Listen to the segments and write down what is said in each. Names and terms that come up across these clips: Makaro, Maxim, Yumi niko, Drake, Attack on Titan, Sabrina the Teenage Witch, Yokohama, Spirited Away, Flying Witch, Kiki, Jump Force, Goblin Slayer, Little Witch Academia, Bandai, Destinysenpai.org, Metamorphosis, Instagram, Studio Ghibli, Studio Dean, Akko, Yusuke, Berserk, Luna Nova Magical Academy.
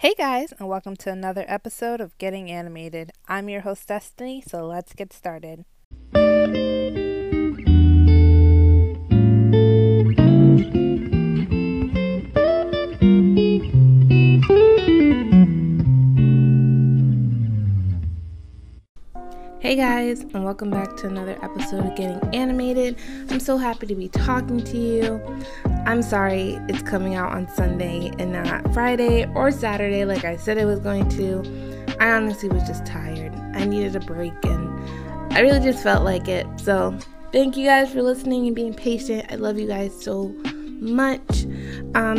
Hey guys, and welcome to another episode of Getting Animated. I'm your host Destiny, so let's get started. Hey guys, and welcome back to another episode of Getting Animated. I'm so happy to be talking to you. I'm sorry it's coming out on Sunday and not Friday or Saturday like I said it was going to. I honestly was just tired. I needed a break and I really just felt like it. So thank you guys for listening and being patient. I love you guys so much.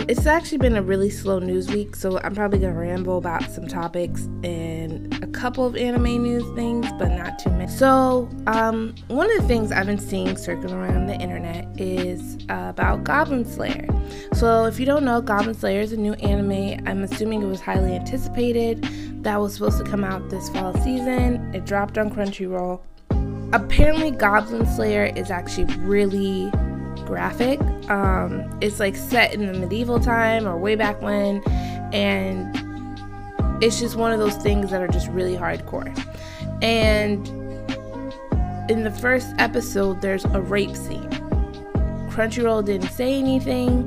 It's actually been a really slow news week, so I'm probably gonna ramble about some topics and a couple of anime news things, but not too many. So one of the things I've been seeing circling around the internet is about Goblin Slayer. So if you don't know, Goblin Slayer is a new anime. I'm assuming it was highly anticipated. That was supposed to come out this fall season. It dropped on Crunchyroll. Apparently Goblin Slayer is actually really graphic. It's like set in the medieval time or way back when, and it's just one of those things that are just really hardcore. And in the first episode there's a rape scene. Crunchyroll didn't say anything,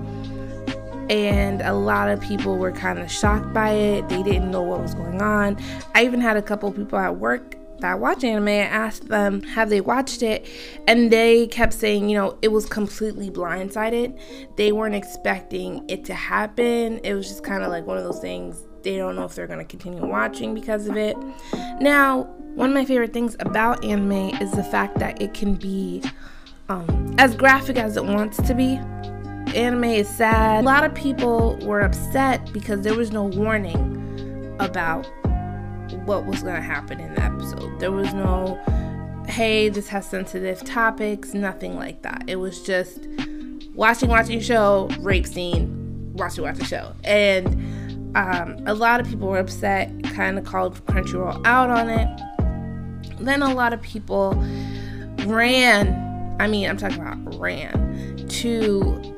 and a lot of people were kind of shocked by it. They didn't know what was going on. I even had a couple people at work that watch anime, I asked them have they watched it, and they kept saying, you know, it was completely blindsided. They weren't expecting it to happen. It was just kind of like one of those things. They don't know if they're going to continue watching because of it. Now, one of my favorite things about anime is the fact that it can be as graphic as it wants to be. Anime is sad. A lot of people were upset because there was no warning about what was going to happen in the episode. There was no, hey, this has sensitive topics, nothing like that. It was just watching show, rape scene, watching show. And a lot of people were upset, kind of called Crunchyroll out on it. Then a lot of people ran to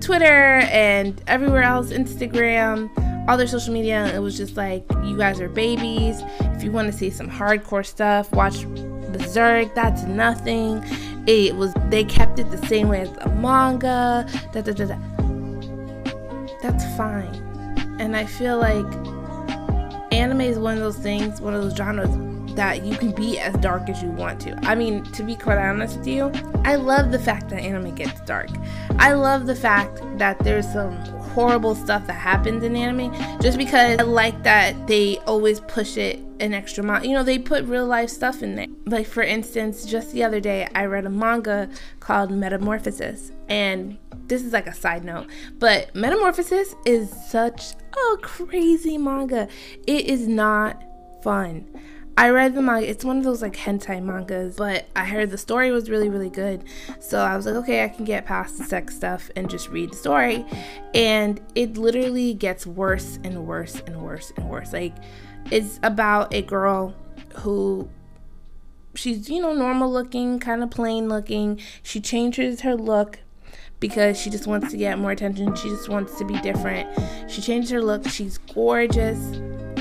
Twitter and everywhere else, Instagram, all their social media. It was just like, you guys are babies. If you want to see some hardcore stuff, watch Berserk. That's nothing. It was, they kept it the same way as the manga. That's fine. And I feel like anime is one of those things, one of those genres that you can be as dark as you want to. I mean, to be quite honest with you, I love the fact that anime gets dark. I love the fact that there's some horrible stuff that happens in anime, just because I like that they always push it an extra mile. You know, they put real life stuff in there. Like, for instance, just the other day I read a manga called Metamorphosis, and this is like a side note, but Metamorphosis is such a crazy manga. It is not fun. I read the manga. It's one of those like hentai mangas, but I heard the story was really, really good. So I was like, okay, I can get past the sex stuff and just read the story. And it literally gets worse and worse and worse and worse. Like, it's about a girl who, she's, you know, normal looking, kind of plain looking. She changes her look because she just wants to get more attention. She just wants to be different. She changes her look. She's gorgeous.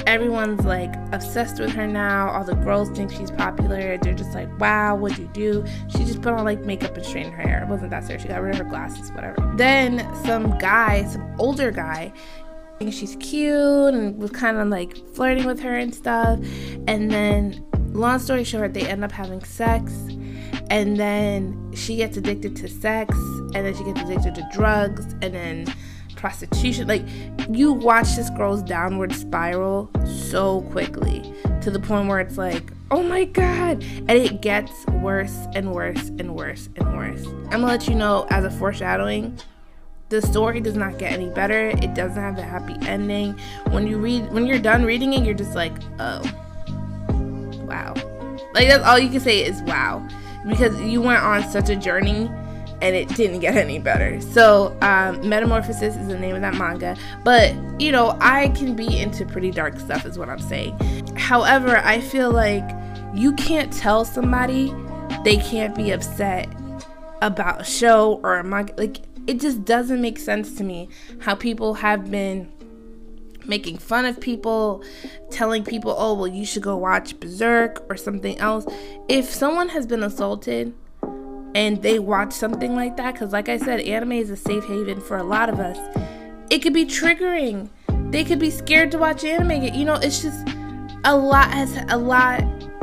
Everyone's like obsessed with her now. All the girls think she's popular. They're just like, wow, what'd you do? She just put on like makeup and straightened her hair. It wasn't that serious. She got rid of her glasses, whatever. Then some older guy, thinks she's cute and was kind of like flirting with her and stuff. And then, long story short, they end up having sex. And then she gets addicted to sex. And then she gets addicted to drugs. And then prostitution. Like, you watch this girl's downward spiral so quickly, to the point where it's like, oh my god. And it gets worse and worse and worse and worse. I'm gonna let you know, as a foreshadowing, the story does not get any better. It doesn't have a happy ending. When you're done reading it, you're just like, oh wow. Like, that's all you can say is wow, because you went on such a journey and it didn't get any better. So Metamorphosis is the name of that manga. But, you know, I can be into pretty dark stuff is what I'm saying. However, I feel like you can't tell somebody they can't be upset about a show or a manga. Like, it just doesn't make sense to me how people have been making fun of people, telling people, oh, well, you should go watch Berserk or something else. If someone has been assaulted and they watch something like that, because like I said, anime is a safe haven for a lot of us, it could be triggering. They could be scared to watch anime. You know, it's just a lot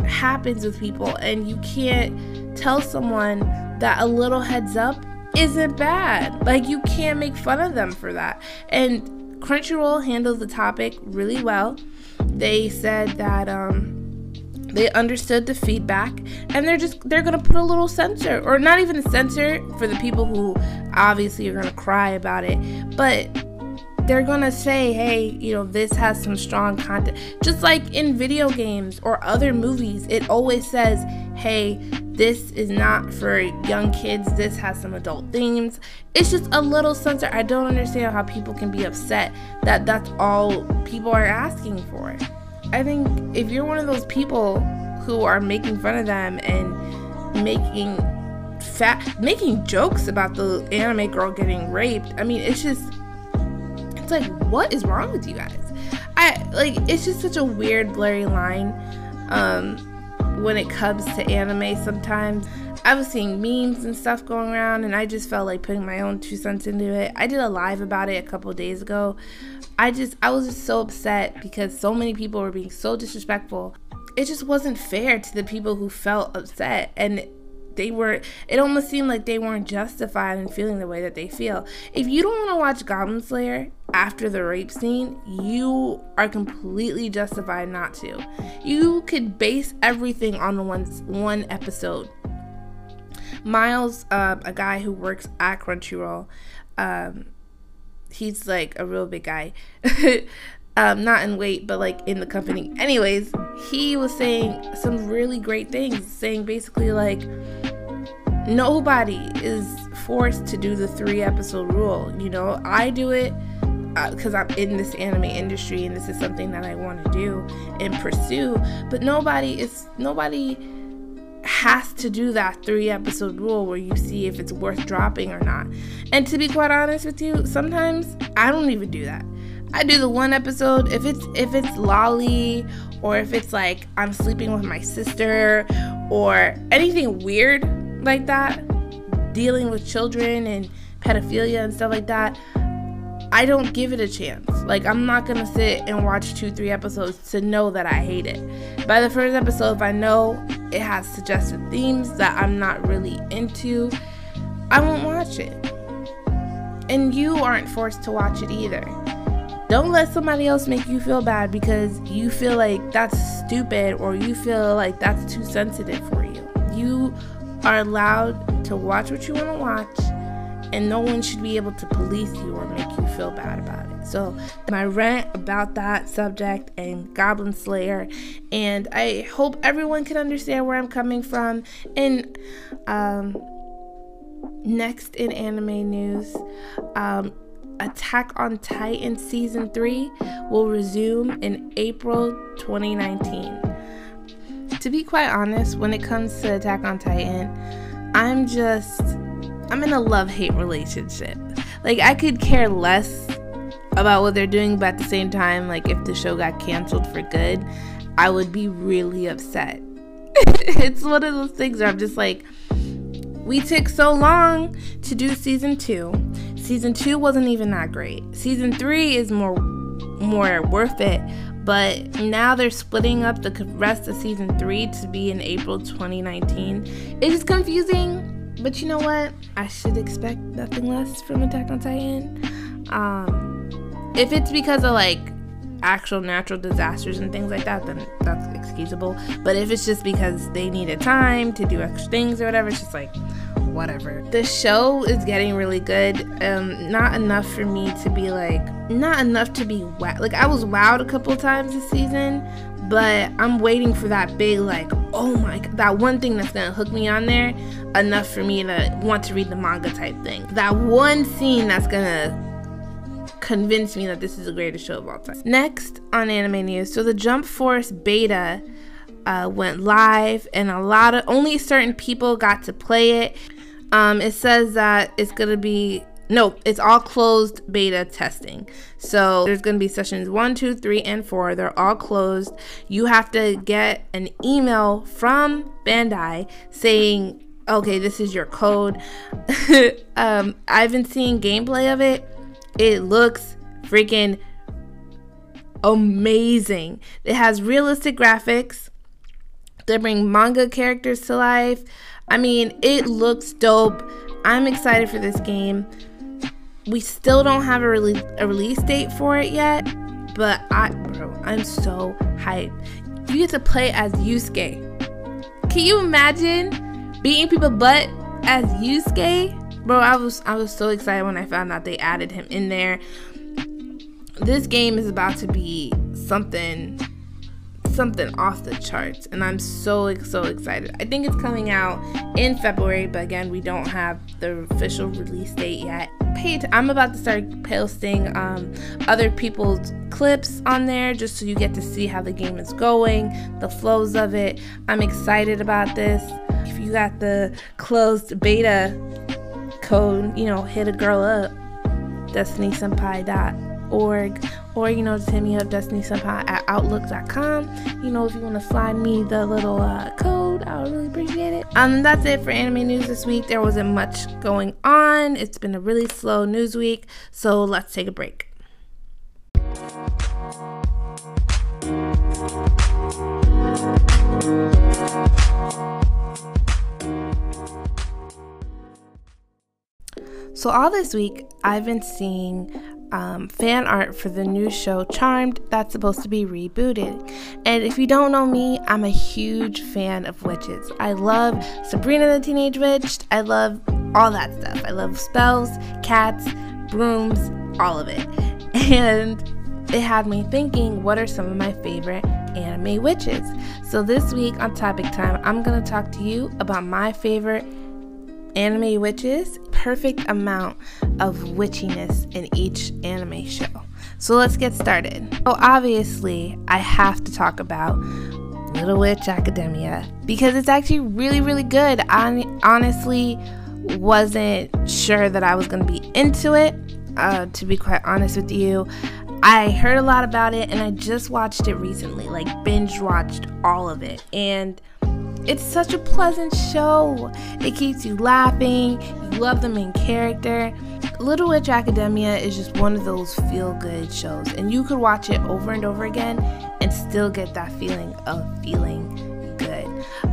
happens with people, and you can't tell someone that a little heads up isn't bad. Like, you can't make fun of them for that. And Crunchyroll handles the topic really well. They said that they understood the feedback, and they're gonna put a little censor, or not even a censor, for the people who obviously are gonna cry about it, but they're gonna say, hey, you know, this has some strong content. Just like in video games or other movies, it always says, hey, this is not for young kids, this has some adult themes. It's just a little censor. I don't understand how people can be upset that that's all people are asking for. I think if you're one of those people who are making fun of them and making jokes about the anime girl getting raped, I mean, it's just, it's like, what is wrong with you guys? It's just such a weird, blurry line when it comes to anime sometimes. I was seeing memes and stuff going around, and I just felt like putting my own 2 cents into it. I did a live about it a couple days ago. I was just so upset because so many people were being so disrespectful. It just wasn't fair to the people who felt upset, and it almost seemed like they weren't justified in feeling the way that they feel. If you don't want to watch Goblin Slayer after the rape scene, you are completely justified not to. You could base everything on one episode. Miles, a guy who works at Crunchyroll, he's like a real big guy, not in weight, but like in the company. Anyways, he was saying some really great things, saying basically like, nobody is forced to do the 3-episode rule. You know, I do it because I'm in this anime industry and this is something that I want to do and pursue, but nobody has to do that 3-episode rule where you see if it's worth dropping or not. And to be quite honest with you, sometimes I don't even do that. I do the 1 episode if it's lolly, or if it's like I'm sleeping with my sister or anything weird like that, dealing with children and pedophilia and stuff like that. I don't give it a chance. Like, I'm not gonna sit and watch 2-3 episodes to know that I hate it. By the 1st episode, if I know it has suggested themes that I'm not really into, I won't watch it. And you aren't forced to watch it either. Don't let somebody else make you feel bad because you feel like that's stupid or you feel like that's too sensitive for you. You are allowed to watch what you want to watch, and no one should be able to police you or make you feel bad about it. So my rant about that subject and Goblin Slayer, and I hope everyone can understand where I'm coming from. And next in anime news, Attack on Titan Season 3 will resume in April 2019. To be quite honest, when it comes to Attack on Titan, I'm in a love-hate relationship. Like, I could care less about what they're doing, but at the same time, like, if the show got canceled for good, I would be really upset. It's one of those things where I'm just like, we took so long to do Season 2. Season 2 wasn't even that great. Season 3 is more worth it, but now they're splitting up the rest of Season 3 to be in April 2019. It's just confusing. But you know what? I should expect nothing less from Attack on Titan. If it's because of like actual natural disasters and things like that, then that's excusable. But if it's just because they needed time to do extra things or whatever, it's just like, whatever. The show is getting really good. Not enough for me to be like, not enough to be wowed. Like, I was wowed a couple times this season, but I'm waiting for that big, like, oh my god, that one thing that's gonna hook me on there enough for me to want to read the manga type thing. That one scene that's gonna convince me that this is the greatest show of all time. Next on anime news, so the Jump Force beta went live, and only certain people got to play it. It says that it's gonna be No, it's all closed beta testing. So there's going to be sessions 1, 2, 3, and 4. They're all closed. You have to get an email from Bandai saying, okay, this is your code. I've been seeing gameplay of it. It looks freaking amazing. It has realistic graphics. They bring manga characters to life. I mean, it looks dope. I'm excited for this game. We still don't have a release date for it yet, but I'm so hyped. You get to play as Yusuke. Can you imagine beating people's butt as Yusuke? Bro, I was so excited when I found out they added him in there. This game is about to be something off the charts, and I'm so excited. I think it's coming out in February, but again, we don't have the official release date yet. I'm about to start posting other people's clips on there just so you get to see how the game is going, the flows of it. I'm excited about this. If you got the closed beta code, you know, hit a girl up, Destinysenpai.org, or you know, just hit me up, destinysenpai@outlook.com. you know, if you want to slide me the little code, I would really appreciate it. That's it for anime news this week. There wasn't much going on. It's been a really slow news week, so let's take a break. So all this week I've been seeing fan art for the new show Charmed that's supposed to be rebooted. And if you don't know me, I'm a huge fan of witches. I love Sabrina the Teenage Witch. I love all that stuff. I love spells, cats, brooms, all of it. And it had me thinking, what are some of my favorite anime witches? So this week on Topic Time, I'm going to talk to you about my favorite anime witches, perfect amount of witchiness in each anime show. So let's get started. So obviously I have to talk about Little Witch Academia because it's actually really good. I honestly wasn't sure that I was going to be into it, to be quite honest with you. I heard a lot about it and I just watched it recently, like binge watched all of it, and it's such a pleasant show. It keeps you laughing. You love the main character. Little Witch Academia is just one of those feel-good shows, and you could watch it over and over again and still get that feeling of feeling good.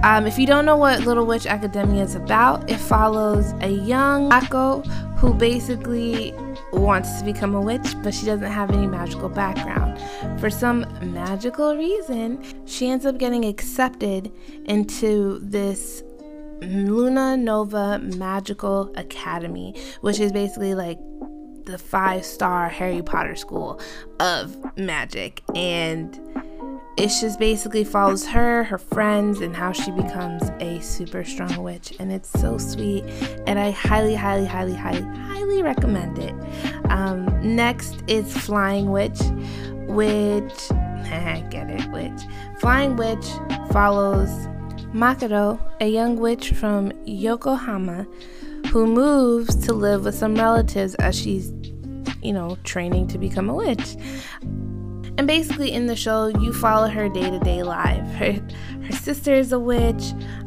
If you don't know what Little Witch Academia is about, it follows a young Akko who basically wants to become a witch, but she doesn't have any magical background. For some magical reason, she ends up getting accepted into this Luna Nova Magical Academy, which is basically like the 5-star Harry Potter school of magic. And it just basically follows her, her friends, and how she becomes a super strong witch. And it's so sweet, and I highly recommend it. Next is Flying Witch, which Flying Witch follows Makaro, a young witch from Yokohama, who moves to live with some relatives as she's, you know, training to become a witch. And basically in the show, you follow her day-to-day life. Her sister is a witch,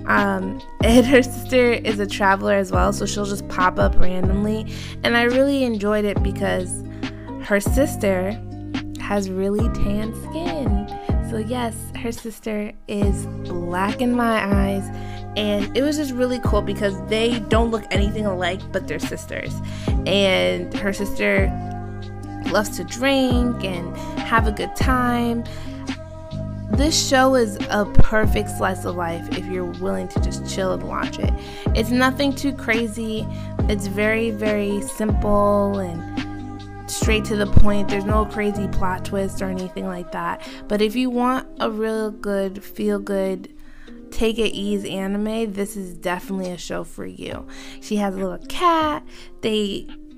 and her sister is a traveler as well, so she'll just pop up randomly. And I really enjoyed it because her sister has really tan skin. So yes, her sister is black in my eyes. And it was just really cool because they don't look anything alike, but they're sisters. And her sister loves to drink and have a good time. This show is a perfect slice of life if you're willing to just chill and watch it. It's nothing too crazy. It's very simple and straight to the point. There's no crazy plot twist or anything like that. But if you want a real good, feel good, take it easy anime, this is definitely a show for you. She has a little cat.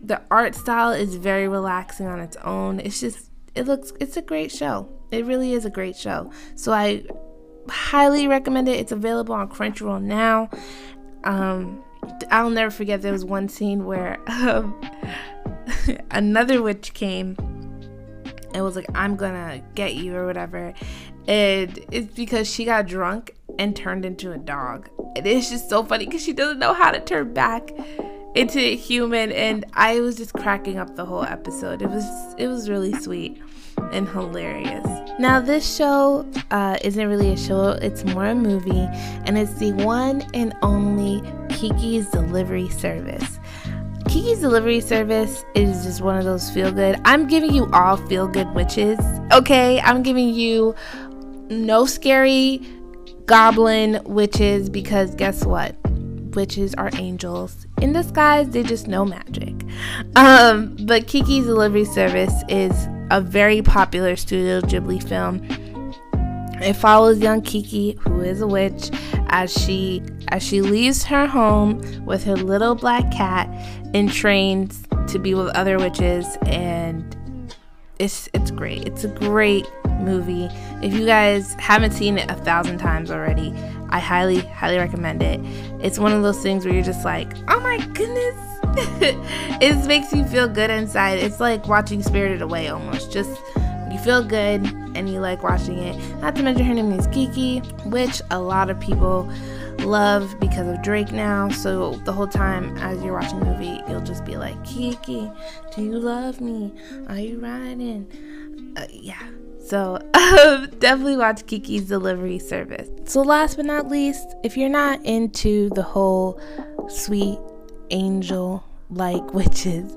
The art style is very relaxing on its own. It's a great show. It really is a great show. So I highly recommend it. It's available on Crunchyroll now. I'll never forget there was one scene where another witch came and was like, I'm gonna get you or whatever, and it's because she got drunk and turned into a dog. And it's just so funny because she doesn't know how to turn back into a human, and I was just cracking up the whole episode. It was really sweet and hilarious. Now this show isn't really a show, it's more a movie, and it's the one and only Kiki's Delivery Service. Kiki's Delivery Service is just one of those feel-good. I'm giving you all feel-good witches, okay? I'm giving you no scary goblin witches, because guess what? Witches are angels in disguise, they just know magic. But Kiki's Delivery Service is a very popular Studio Ghibli film. It follows young Kiki, who is a witch, as she leaves her home with her little black cat and trains to be with other witches, and it's great. It's a great movie. If you guys haven't seen it 1,000 times already, I highly recommend it. It's one of those things where you're just like, oh my goodness. It makes you feel good inside. It's like watching Spirited Away almost. Just you feel good and you like watching it. Not to mention her name is Kiki, which a lot of people love because of Drake now. So the whole time as you're watching the movie, you'll just be like, Kiki, do you love me? Are you riding? Yeah. So definitely watch Kiki's Delivery Service. So last but not least, if you're not into the whole sweet angel like witches,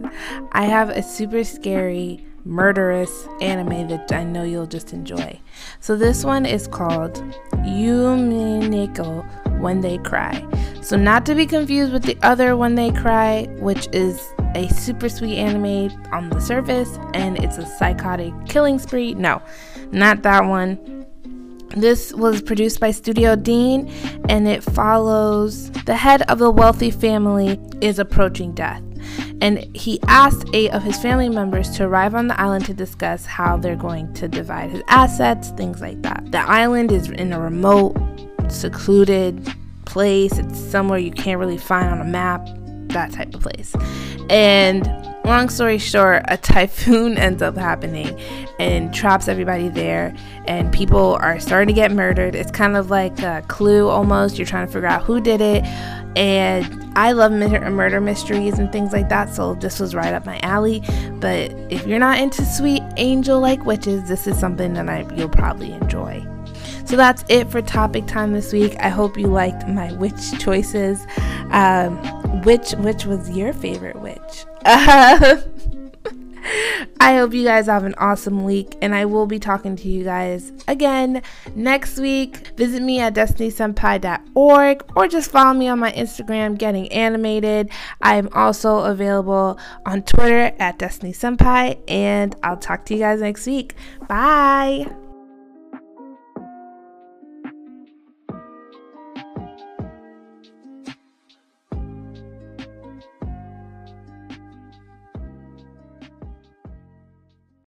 I have a super scary murderous anime that I know you'll just enjoy. So this one is called Yumi Niko When They Cry. So not to be confused with the other When They Cry, which is a super sweet anime on the surface and it's a psychotic killing spree. No, not that one. This was produced by Studio Dean, and it follows the head of a wealthy family is approaching death, and he asked 8 of his family members to arrive on the island to discuss how they're going to divide his assets, things like that. The island is in a remote, secluded place. It's somewhere you can't really find on a map, that type of place. And long story short, a typhoon ends up happening and traps everybody there, and people are starting to get murdered. It's kind of like a Clue almost. You're trying to figure out who did it, and I love murder mysteries and things like that, so this was right up my alley. But if you're not into sweet angel-like witches, this is something that you'll probably enjoy. So that's it for topic time this week. I hope you liked my witch choices. Which was your favorite witch? I hope you guys have an awesome week, and I will be talking to you guys again next week. Visit me at Destinysenpai.org, or just follow me on my Instagram, Getting Animated. I am also available on Twitter at Destinysenpai, and I'll talk to you guys next week. Bye!